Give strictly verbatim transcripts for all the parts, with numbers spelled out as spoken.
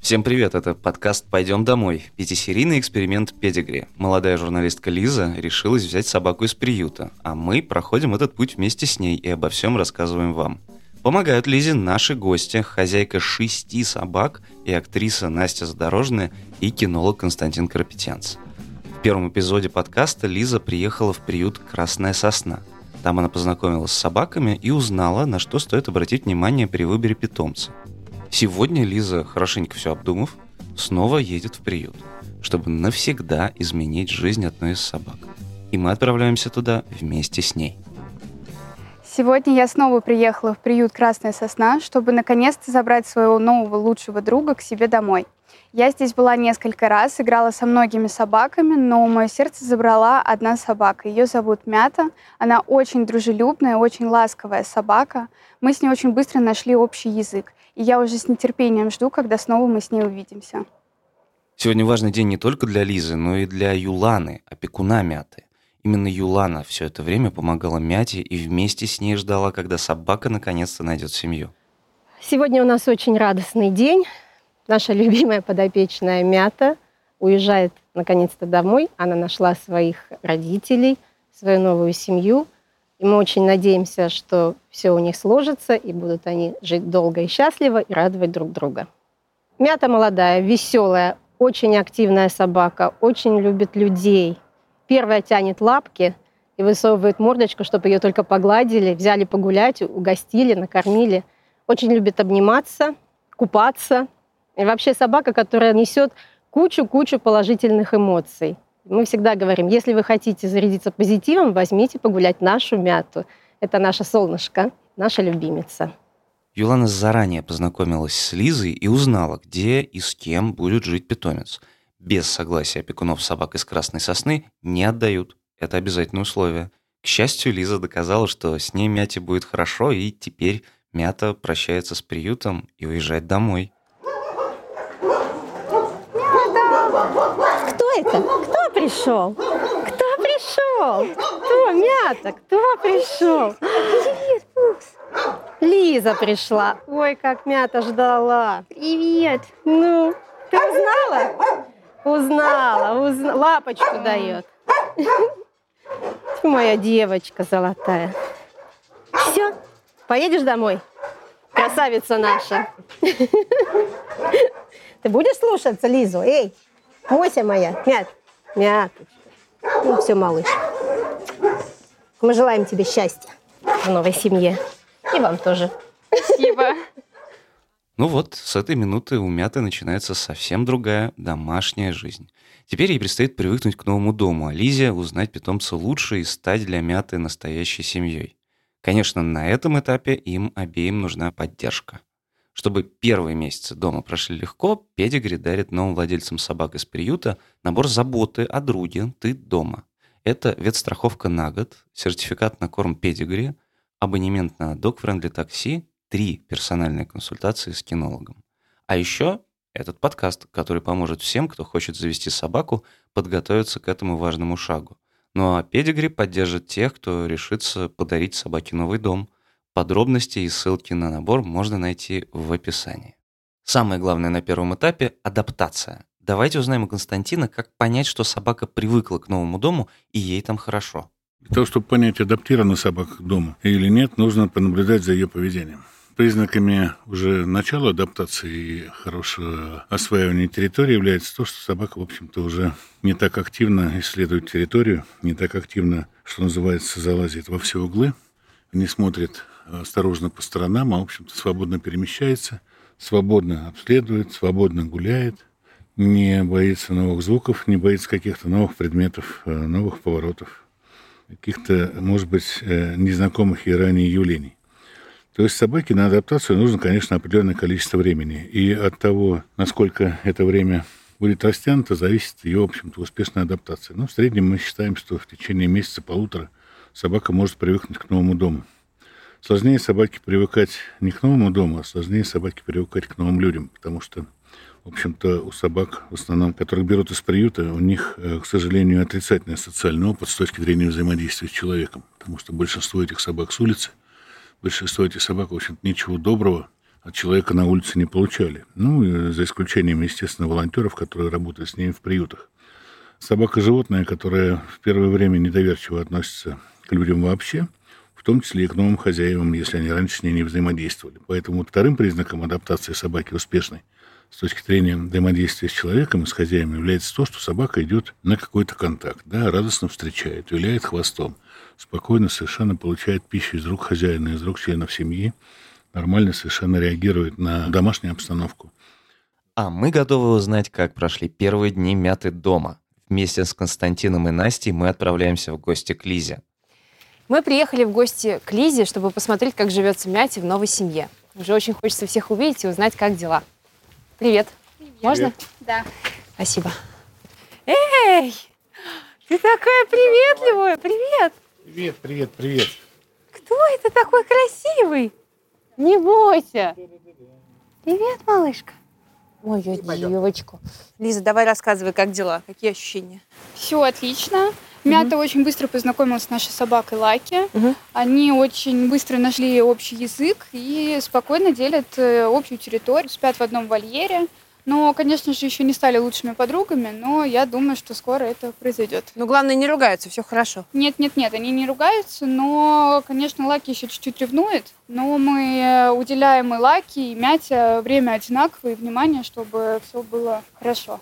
Всем привет, это подкаст «Пойдем домой», пятисерийный эксперимент Pedigree. Молодая журналистка Лиза решилась взять собаку из приюта, а мы проходим этот путь вместе с ней и обо всем рассказываем вам. Помогают Лизе наши гости, хозяйка шести собак и актриса Настя Задорожная и кинолог Константин Карапетьянц. В первом эпизоде подкаста Лиза приехала в приют «Красная сосна». Там она познакомилась с собаками и узнала, на что стоит обратить внимание при выборе питомца. Сегодня Лиза, хорошенько все обдумав, снова едет в приют, чтобы навсегда изменить жизнь одной из собак. И мы отправляемся туда вместе с ней. Сегодня я снова приехала в приют «Красная сосна», чтобы наконец-то забрать своего нового лучшего друга к себе домой. Я здесь была несколько раз, играла со многими собаками, но мое сердце забрала одна собака. Ее зовут Мята. Она очень дружелюбная, очень ласковая собака. Мы с ней очень быстро нашли общий язык. И я уже с нетерпением жду, когда снова мы с ней увидимся. Сегодня важный день не только для Лизы, но и для Юланы, опекуна Мяты. Именно Юлана все это время помогала Мяте и вместе с ней ждала, когда собака наконец-то найдет семью. Сегодня у нас очень радостный день. Наша любимая подопечная Мята уезжает наконец-то домой. Она нашла своих родителей, свою новую семью. И мы очень надеемся, что все у них сложится, и будут они жить долго и счастливо, и радовать друг друга. Мята молодая, веселая, очень активная собака, очень любит людей. Первая тянет лапки и высовывает мордочку, чтобы ее только погладили, взяли погулять, угостили, накормили. Очень любит обниматься, купаться. И вообще собака, которая несет кучу-кучу положительных эмоций. Мы всегда говорим, если вы хотите зарядиться позитивом, возьмите погулять нашу Мяту. Это наше солнышко, наша любимица. Юлана заранее познакомилась с Лизой и узнала, где и с кем будет жить питомец. Без согласия опекунов собак из «Красной сосны» не отдают. Это обязательное условие. К счастью, Лиза доказала, что с ней Мяте будет хорошо, и теперь Мята прощается с приютом и уезжает домой. Кто это? Кто пришел? Кто пришел? Кто, Мята? Кто пришел? Привет, Пупс. Лиза пришла. Ой, как Мята ждала. Привет. Ну, ты узнала? Узнала, узнала. Лапочку дает. Ты моя девочка золотая. Все, поедешь домой? Красавица наша. Ты будешь слушаться Лизу? Эй, Мося моя, Мят, Мяточка. Ну все, малыш. Мы желаем тебе счастья в новой семье. И вам тоже. Спасибо. Ну вот, с этой минуты у Мяты начинается совсем другая домашняя жизнь. Теперь ей предстоит привыкнуть к новому дому, а Лизе узнать питомца лучше и стать для Мяты настоящей семьей. Конечно, на этом этапе им обеим нужна поддержка. Чтобы первые месяцы дома прошли легко, Pedigree дарит новым владельцам собак из приюта набор заботы о друге «Ты дома». Это ветстраховка на год, сертификат на корм Pedigree, абонемент на dog-friendly такси, три персональные консультации с кинологом. А еще этот подкаст, который поможет всем, кто хочет завести собаку, подготовиться к этому важному шагу. Ну а Pedigree поддержит тех, кто решится подарить собаке новый дом. Подробности и ссылки на набор можно найти в описании. Самое главное на первом этапе – адаптация. Давайте узнаем у Константина, как понять, что собака привыкла к новому дому и ей там хорошо. Для того, чтобы понять, адаптирована собака к дому или нет, нужно понаблюдать за ее поведением. Признаками уже начала адаптации и хорошего осваивания территории является то, что собака, в общем-то, уже не так активно исследует территорию, не так активно, что называется, залазит во все углы, не смотрит осторожно по сторонам, а, в общем-то, свободно перемещается, свободно обследует, свободно гуляет, не боится новых звуков, не боится каких-то новых предметов, новых поворотов, каких-то, может быть, незнакомых ей ранее явлений. То есть собаке на адаптацию нужно, конечно, определенное количество времени. И от того, насколько это время будет растянуто, зависит ее, в общем-то, успешная адаптация. Но в среднем мы считаем, что в течение месяца-полутора собака может привыкнуть к новому дому. Сложнее собаке привыкать не к новому дому, а сложнее собаке привыкать к новым людям, потому что, в общем-то, у собак, в основном, которых берут из приюта, у них, к сожалению, отрицательный социальный опыт с точки зрения взаимодействия с человеком, потому что большинство этих собак с улицы. Большинство этих собак, в общем-то, ничего доброго от человека на улице не получали. Ну, за исключением, естественно, волонтеров, которые работают с ними в приютах. Собака – животное, которое в первое время недоверчиво относится к людям вообще, в том числе и к новым хозяевам, если они раньше с ней не взаимодействовали. Поэтому вторым признаком адаптации собаки успешной с точки зрения взаимодействия с человеком и с хозяином является то, что собака идет на какой-то контакт, да, радостно встречает, виляет хвостом, спокойно совершенно получает пищу из рук хозяина, из рук членов семьи, нормально совершенно реагирует на домашнюю обстановку. А мы готовы узнать, как прошли первые дни Мяты дома. Вместе с Константином и Настей мы отправляемся в гости к Лизе. Мы приехали в гости к Лизе, чтобы посмотреть, как живется Мяте в новой семье. Уже очень хочется всех увидеть и узнать, как дела. Привет. Привет. Можно? Привет. Да. Спасибо. Эй! Ты такая приветливая! Привет! Привет, привет, привет. Кто это такой красивый? Не бойся. Привет, малышка. Ой, девочку. Лиза, давай рассказывай, как дела? Какие ощущения? Все отлично. Мята угу. очень быстро познакомилась с нашей собакой Лаки. Угу. Они очень быстро нашли общий язык и спокойно делят общую территорию, спят в одном вольере. Но, конечно же, еще не стали лучшими подругами, но я думаю, что скоро это произойдет. Но главное, не ругаются, все хорошо. Нет, нет, нет, они не ругаются, но, конечно, Лаки еще чуть-чуть ревнует. Но мы уделяем и Лаки, и Мяте время одинаковое, и внимание, чтобы все было хорошо.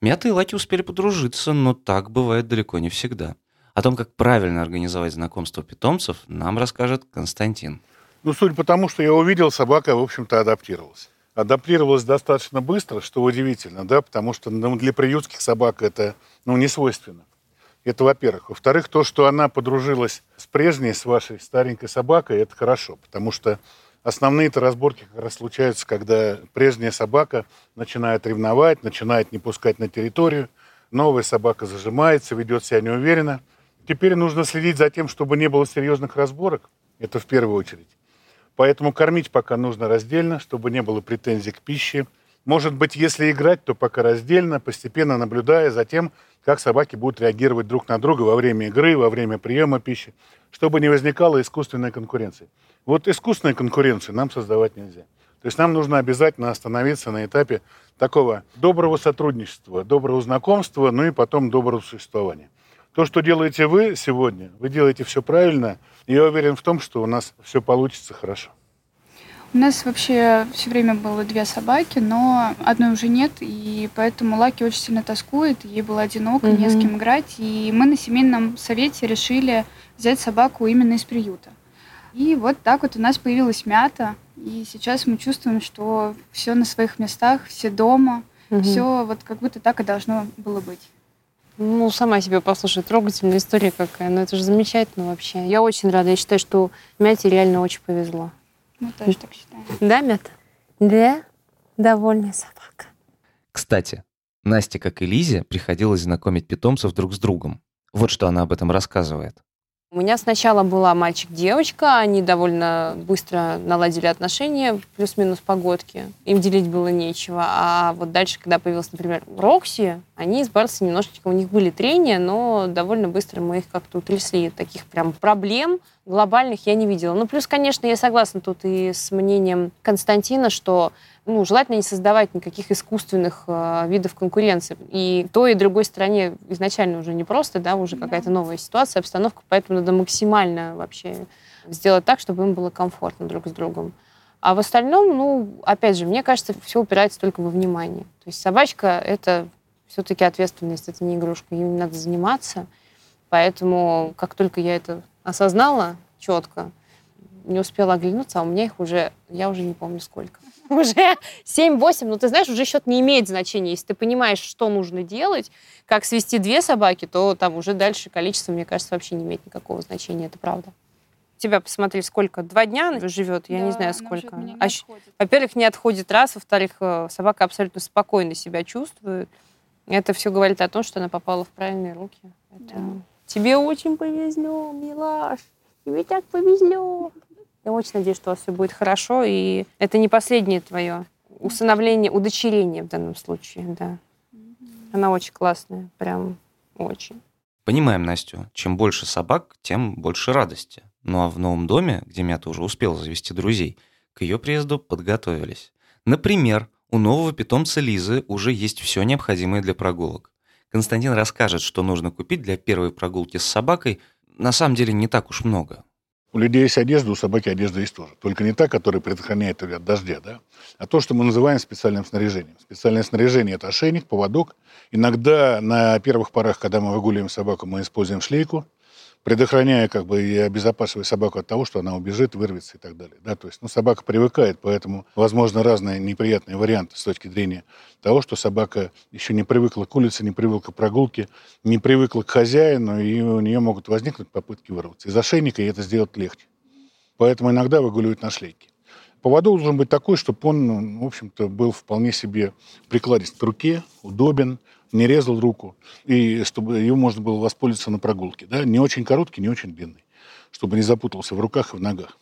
Мята и Лаки успели подружиться, но так бывает далеко не всегда. О том, как правильно организовать знакомство питомцев, нам расскажет Константин. Ну, судя по тому, что я увидел, собака, в общем-то, адаптировалась. Адаптировалась достаточно быстро, что удивительно, да, потому что ну, для приютских собак это ну, не свойственно. Это, во-первых. Во-вторых, то, что она подружилась с прежней, с вашей старенькой собакой, это хорошо, потому что основные-то разборки как раз случаются, когда прежняя собака начинает ревновать, начинает не пускать на территорию, новая собака зажимается, ведет себя неуверенно. Теперь нужно следить за тем, чтобы не было серьезных разборок, это в первую очередь. Поэтому кормить пока нужно раздельно, чтобы не было претензий к пище. Может быть, если играть, то пока раздельно, постепенно наблюдая за тем, как собаки будут реагировать друг на друга во время игры, во время приема пищи, чтобы не возникала искусственная конкуренция. Вот искусственную конкуренцию нам создавать нельзя. То есть нам нужно обязательно остановиться на этапе такого доброго сотрудничества, доброго знакомства, ну и потом доброго существования. То, что делаете вы сегодня, вы делаете все правильно, и я уверен в том, что у нас все получится хорошо. У нас вообще все время было две собаки, но одной уже нет, и поэтому Лаки очень сильно тоскует, ей было одиноко, mm-hmm. не с кем играть, и мы на семейном совете решили взять собаку именно из приюта. И вот так вот у нас появилась Мята, и сейчас мы чувствуем, что все на своих местах, все дома, mm-hmm. все вот как будто так и должно было быть. Ну, сама себе послушай, трогательная история какая. Ну, это же замечательно вообще. Я очень рада. Я считаю, что Мяте реально очень повезло. Мы тоже так считаем. Да, Мята? Да. Довольная собака. Кстати, Насте, как и Лизе, приходилось знакомить питомцев друг с другом. Вот что она об этом рассказывает. У меня сначала была мальчик-девочка. Они довольно быстро наладили отношения, плюс-минус погодки. Им делить было нечего. А вот дальше, когда появился, например, Рокси, они с Барсом немножечко... У них были трения, но довольно быстро мы их как-то утрясли. Таких прям проблем глобальных я не видела. Ну, плюс, конечно, я согласна тут и с мнением Константина, что ну, желательно не создавать никаких искусственных э, видов конкуренции. И той, и другой стороне изначально уже непросто, да, уже да. какая-то новая ситуация, обстановка, поэтому надо максимально вообще сделать так, чтобы им было комфортно друг с другом. А в остальном, ну, опять же, мне кажется, все упирается только во внимание. То есть собачка — это все-таки ответственность, это не игрушка, им надо заниматься. Поэтому как только я это осознала четко, не успела оглянуться, а у меня их уже, я уже не помню сколько. Уже семь-восемь, но ты знаешь, уже счет не имеет значения. Если ты понимаешь, что нужно делать, как свести две собаки, то там уже дальше количество, мне кажется, вообще не имеет никакого значения, это правда. Тебя посмотри, сколько, два дня она живет, я да, не знаю, сколько. Не а, во-первых, не отходит раз, во-вторых, собака абсолютно спокойно себя чувствует. Это все говорит о том, что она попала в правильные руки. Это... Да. Тебе очень повезло, милаш, тебе так повезло. Я очень надеюсь, что у вас все будет хорошо, и это не последнее твое усыновление, удочерение в данном случае, да. Она очень классная, прям очень. Понимаем, Настю, чем больше собак, тем больше радости. Ну а в новом доме, где Мята уже успела завести друзей, к ее приезду подготовились. Например, у нового питомца Лизы уже есть все необходимое для прогулок. Константин расскажет, что нужно купить для первой прогулки с собакой, на самом деле не так уж много. У людей есть одежда, у собаки одежда есть тоже. Только не та, которая предохраняет от дождя, да? А то, что мы называем специальным снаряжением. Специальное снаряжение – это ошейник, поводок. Иногда на первых порах, когда мы выгуливаем собаку, мы используем шлейку, предохраняя как бы и обезопасивая собаку от того, что она убежит, вырвется и так далее. Да? То есть, ну, собака привыкает, поэтому, возможно, разные неприятные варианты с точки зрения того, что собака еще не привыкла к улице, не привыкла к прогулке, не привыкла к хозяину, и у нее могут возникнуть попытки вырваться. Из ошейника и это сделать легче. Поэтому иногда выгуливают на шлейке. Поводок должен быть такой, чтобы он, в общем-то, был вполне себе прикладист к руке, удобен, не резал руку, и чтобы ее можно было воспользоваться на прогулке. Да? Не очень короткий, не очень длинный, чтобы не запутался в руках и в ногах.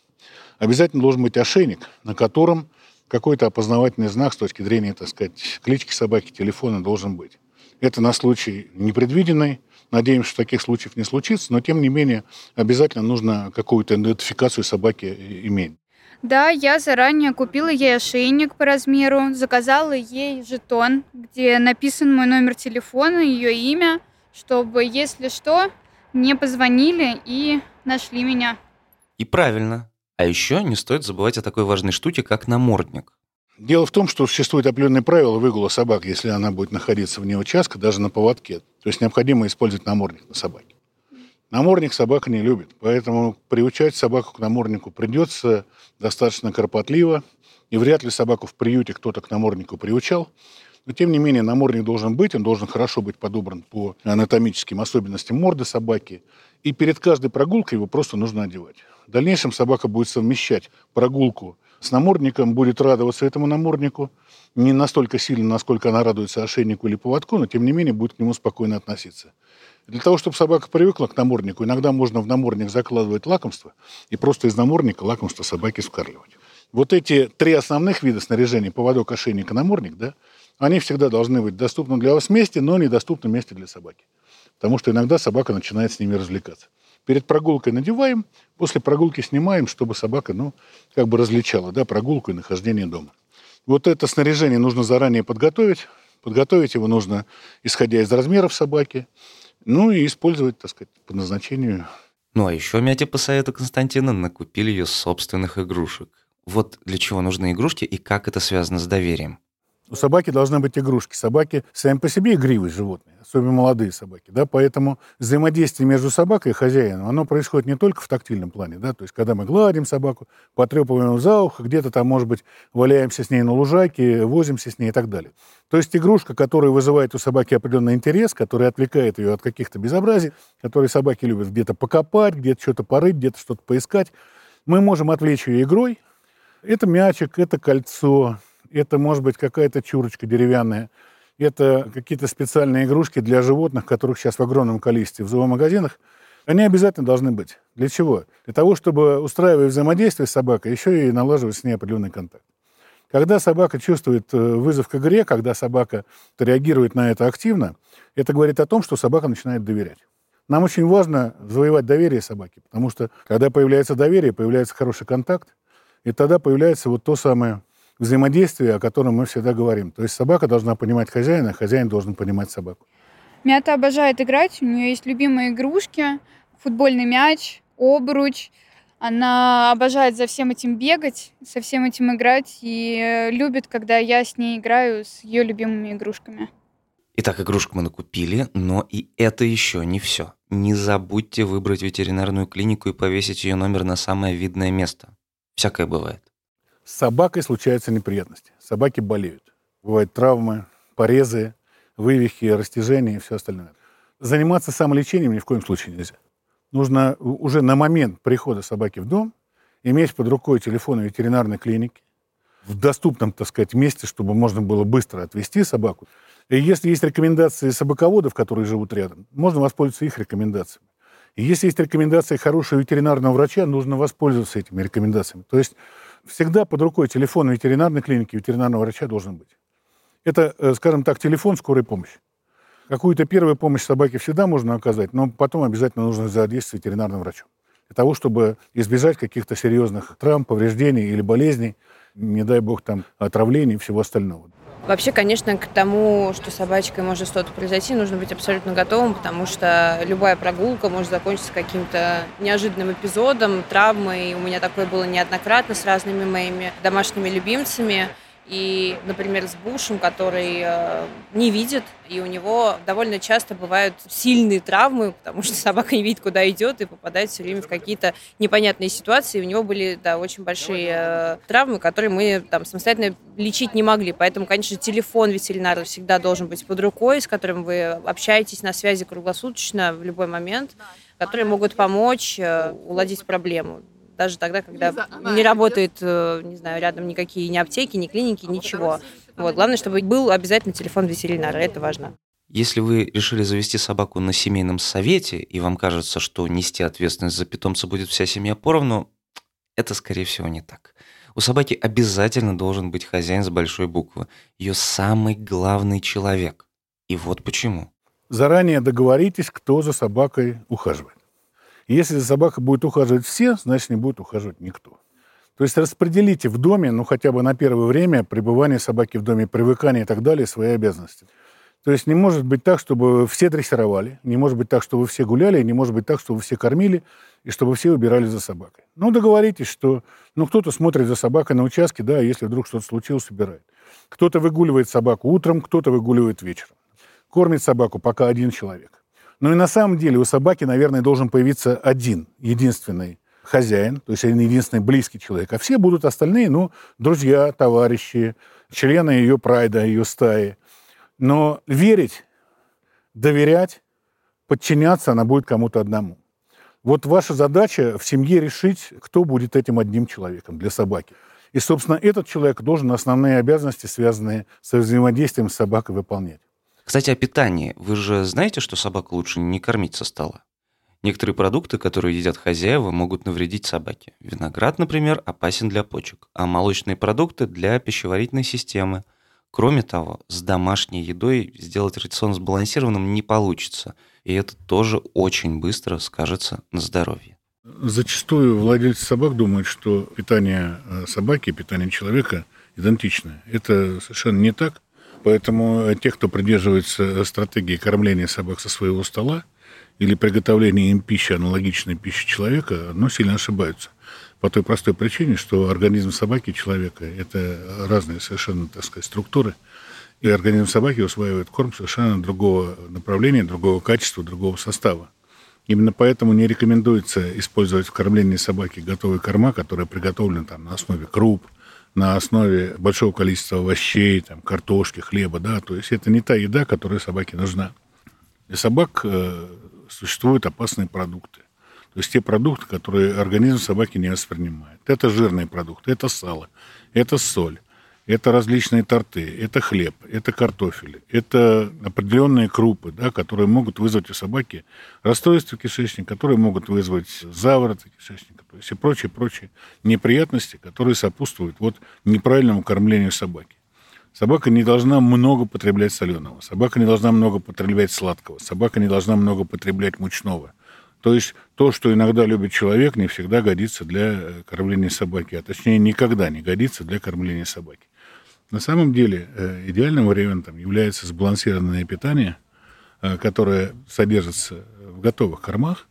Обязательно должен быть ошейник, на котором какой-то опознавательный знак с точки зрения, так сказать, клички собаки, телефона должен быть. Это на случай непредвиденный. Надеемся, что таких случаев не случится, но, тем не менее, обязательно нужно какую-то идентификацию собаки иметь. Да, я заранее купила ей ошейник по размеру, заказала ей жетон, где написан мой номер телефона, ее имя, чтобы, если что, мне позвонили и нашли меня. И правильно. А еще не стоит забывать о такой важной штуке, как намордник. Дело в том, что существует определенные правила выгула собак, если она будет находиться вне участка, даже на поводке. То есть необходимо использовать намордник на собаке. Намордник собака не любит, поэтому приучать собаку к наморднику придется достаточно кропотливо, и вряд ли собаку в приюте кто-то к наморднику приучал. Но, тем не менее, намордник должен быть, он должен хорошо быть подобран по анатомическим особенностям морды собаки, и перед каждой прогулкой его просто нужно одевать. В дальнейшем собака будет совмещать прогулку с намордником, будет радоваться этому наморднику, не настолько сильно, насколько она радуется ошейнику или поводку, но, тем не менее, будет к нему спокойно относиться. Для того, чтобы собака привыкла к наморднику, иногда можно в намордник закладывать лакомство и просто из намордника лакомство собаки скармливать. Вот эти три основных вида снаряжения, поводок, ошейник и намордник, да, они всегда должны быть доступны для вас вместе, но недоступны вместе для собаки. Потому что иногда собака начинает с ними развлекаться. Перед прогулкой надеваем, после прогулки снимаем, чтобы собака, ну, как бы различала, да, прогулку и нахождение дома. Вот это снаряжение нужно заранее подготовить. Подготовить его нужно, исходя из размеров собаки, ну и использовать, так сказать, по назначению. Ну а еще Мяте по совету Константина накупили ее собственных игрушек. Вот для чего нужны игрушки и как это связано с доверием. У собаки должны быть игрушки. Собаки сами по себе игривые животные, особенно молодые собаки. Да? Поэтому взаимодействие между собакой и хозяином, оно происходит не только в тактильном плане. Да? То есть, когда мы гладим собаку, потрепываем ее за ухо, где-то там, может быть, валяемся с ней на лужайке, возимся с ней и так далее. То есть, игрушка, которая вызывает у собаки определенный интерес, которая отвлекает ее от каких-то безобразий, которые собаки любят где-то покопать, где-то что-то порыть, где-то что-то поискать. Мы можем отвлечь ее игрой. Это мячик, это кольцо. Это может быть какая-то чурочка деревянная. Это какие-то специальные игрушки для животных, которых сейчас в огромном количестве в зоомагазинах. Они обязательно должны быть. Для чего? Для того, чтобы, устраивая взаимодействие с собакой, еще и налаживать с ней определенный контакт. Когда собака чувствует вызов к игре, когда собака реагирует на это активно, это говорит о том, что собака начинает доверять. Нам очень важно завоевать доверие собаки, потому что, когда появляется доверие, появляется хороший контакт, и тогда появляется вот то самое взаимодействие, о котором мы всегда говорим. То есть собака должна понимать хозяина, а хозяин должен понимать собаку. Мята обожает играть. У нее есть любимые игрушки. Футбольный мяч, обруч. Она обожает за всем этим бегать, со всем этим играть. И любит, когда я с ней играю с ее любимыми игрушками. Итак, игрушку мы накупили, но и это еще не все. Не забудьте выбрать ветеринарную клинику и повесить ее номер на самое видное место. Всякое бывает. С собакой случаются неприятности. Собаки болеют. Бывают травмы, порезы, вывихи, растяжения и все остальное. Заниматься самолечением ни в коем случае нельзя. Нужно уже на момент прихода собаки в дом иметь под рукой телефон ветеринарной клиники в доступном, так сказать, месте, чтобы можно было быстро отвезти собаку. И если есть рекомендации собаководов, которые живут рядом, можно воспользоваться их рекомендациями. И если есть рекомендации хорошего ветеринарного врача, нужно воспользоваться этими рекомендациями. То есть всегда под рукой телефон ветеринарной клиники, ветеринарного врача должен быть. Это, скажем так, телефон скорой помощи. Какую-то первую помощь собаке всегда можно оказать, но потом обязательно нужно задействовать ветеринарным врачом. для того, чтобы избежать каких-то серьезных травм, повреждений или болезней, не дай бог, там, отравлений и всего остального. Вообще, конечно, к тому, что с собачкой может что-то произойти, нужно быть абсолютно готовым, потому что любая прогулка может закончиться каким-то неожиданным эпизодом, травмой. У меня такое было неоднократно с разными моими домашними любимцами. И, например, с Бушем, который э, не видит, и у него довольно часто бывают сильные травмы, потому что собака не видит, куда идет, и попадает все время в какие-то непонятные ситуации. И у него были, да, очень большие э, травмы, которые мы там самостоятельно лечить не могли. Поэтому, конечно, телефон ветеринара всегда должен быть под рукой, с которым вы общаетесь на связи круглосуточно в любой момент, которые могут помочь э, уладить проблему. Даже тогда, когда не работает, не знаю, рядом никакие ни аптеки, ни клиники, ничего. Вот. Главное, чтобы был обязательно телефон ветеринара, это важно. Если вы решили завести собаку на семейном совете, и вам кажется, что нести ответственность за питомца будет вся семья поровну, это, скорее всего, не так. У собаки обязательно должен быть хозяин с большой буквы. Ее самый главный человек. И вот почему. Заранее договоритесь, кто за собакой ухаживает. Если за собакой будет ухаживать все, значит, не будет ухаживать никто. То есть распределите в доме, ну, хотя бы на первое время пребывания собаки в доме, привыкания и так далее, свои обязанности. То есть не может быть так, чтобы все дрессировали, не может быть так, чтобы все гуляли, не может быть так, чтобы все кормили и чтобы все убирали за собакой. Ну, договоритесь, что ну, кто-то смотрит за собакой на участке, да, если вдруг что-то случилось, убирает. Кто-то выгуливает собаку утром, кто-то выгуливает вечером. Кормит собаку пока один человек. Ну и на самом деле у собаки, наверное, должен появиться один, единственный хозяин, то есть один единственный близкий человек. А все будут остальные, ну, друзья, товарищи, члены ее прайда, ее стаи. Но верить, доверять, подчиняться она будет кому-то одному. Вот ваша задача в семье решить, кто будет этим одним человеком для собаки. И, собственно, этот человек должен основные обязанности, связанные со взаимодействием с собакой, выполнять. Кстати, о питании. Вы же знаете, что собаку лучше не кормить со стола? Некоторые продукты, которые едят хозяева, могут навредить собаке. Виноград, например, опасен для почек, а молочные продукты – для пищеварительной системы. Кроме того, с домашней едой сделать рацион сбалансированным не получится, и это тоже очень быстро скажется на здоровье. Зачастую владельцы собак думают, что питание собаки и питание человека идентичны. Это совершенно не так. Поэтому те, кто придерживается стратегии кормления собак со своего стола или приготовления им пищи, аналогичной пищи человека, ну, сильно ошибаются. По той простой причине, что организм собаки и человека – это разные совершенно, так сказать, структуры. И организм собаки усваивает корм совершенно другого направления, другого качества, другого состава. Именно поэтому не рекомендуется использовать в кормлении собаки готовые корма, которые приготовлены там, на основе круп, на основе большого количества овощей, там, картошки, хлеба, да, то есть это не та еда, которая собаке нужна. Для собак э, существуют опасные продукты, то есть те продукты, которые организм собаки не воспринимает. Это жирные продукты, это сало, это соль, это различные торты, это хлеб, это картофель, это определенные крупы, да, которые могут вызвать у собаки расстройство кишечника, которые могут вызвать завороты кишечника, то есть и прочие-прочие неприятности, которые сопутствуют вот неправильному кормлению собаки. Собака не должна много потреблять соленого, собака не должна много потреблять сладкого, собака не должна много потреблять мучного. То есть то, что иногда любит человек, не всегда годится для кормления собаки, а точнее никогда не годится для кормления собаки. На самом деле идеальным вариантом является сбалансированное питание, которое содержится в готовых кормах.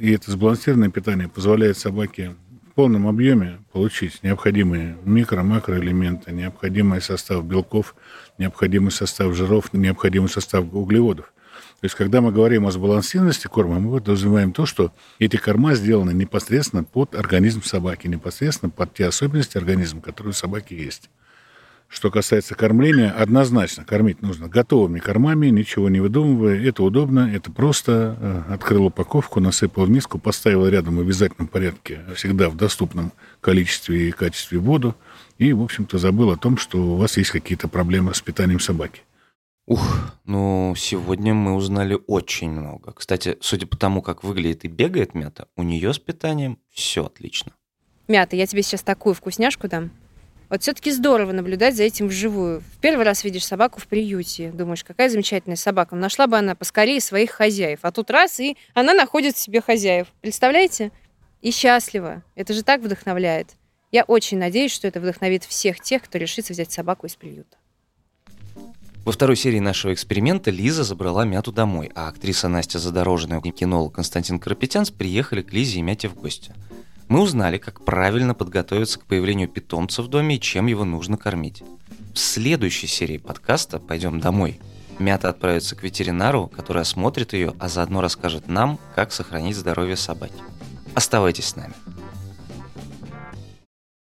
И это сбалансированное питание позволяет собаке в полном объеме получить необходимые микро-макроэлементы, необходимый состав белков, необходимый состав жиров, необходимый состав углеводов. То есть когда мы говорим о сбалансированности корма, мы подразумеваем то, что эти корма сделаны непосредственно под организм собаки, непосредственно под те особенности организма, которые у собаки есть. Что касается кормления, однозначно кормить нужно готовыми кормами, ничего не выдумывая. Это удобно, это просто. Открыл упаковку, насыпал в миску, поставил рядом в обязательном порядке, всегда в доступном количестве и качестве воду. И, в общем-то, забыл о том, что у вас есть какие-то проблемы с питанием собаки. Ух, ну сегодня мы узнали очень много. Кстати, судя по тому, как выглядит и бегает Мята, у нее с питанием все отлично. Мята, я тебе сейчас такую вкусняшку дам. Вот все-таки здорово наблюдать за этим вживую. В первый раз видишь собаку в приюте. Думаешь, какая замечательная собака. Нашла бы она поскорее своих хозяев. А тут раз, и она находит себе хозяев. Представляете? и счастлива. Это же так вдохновляет. Я очень надеюсь, что это вдохновит всех тех, кто решится взять собаку из приюта. Во второй серии нашего эксперимента Лиза забрала Мяту домой, а актриса Настя Задорожная и кинолог Константин Карапетьянц приехали к Лизе и Мяте в гости. Мы узнали, как правильно подготовиться к появлению питомца в доме и чем его нужно кормить. В следующей серии подкаста «Пойдем домой» Мята отправится к ветеринару, который осмотрит ее, а заодно расскажет нам, как сохранить здоровье собаки. Оставайтесь с нами.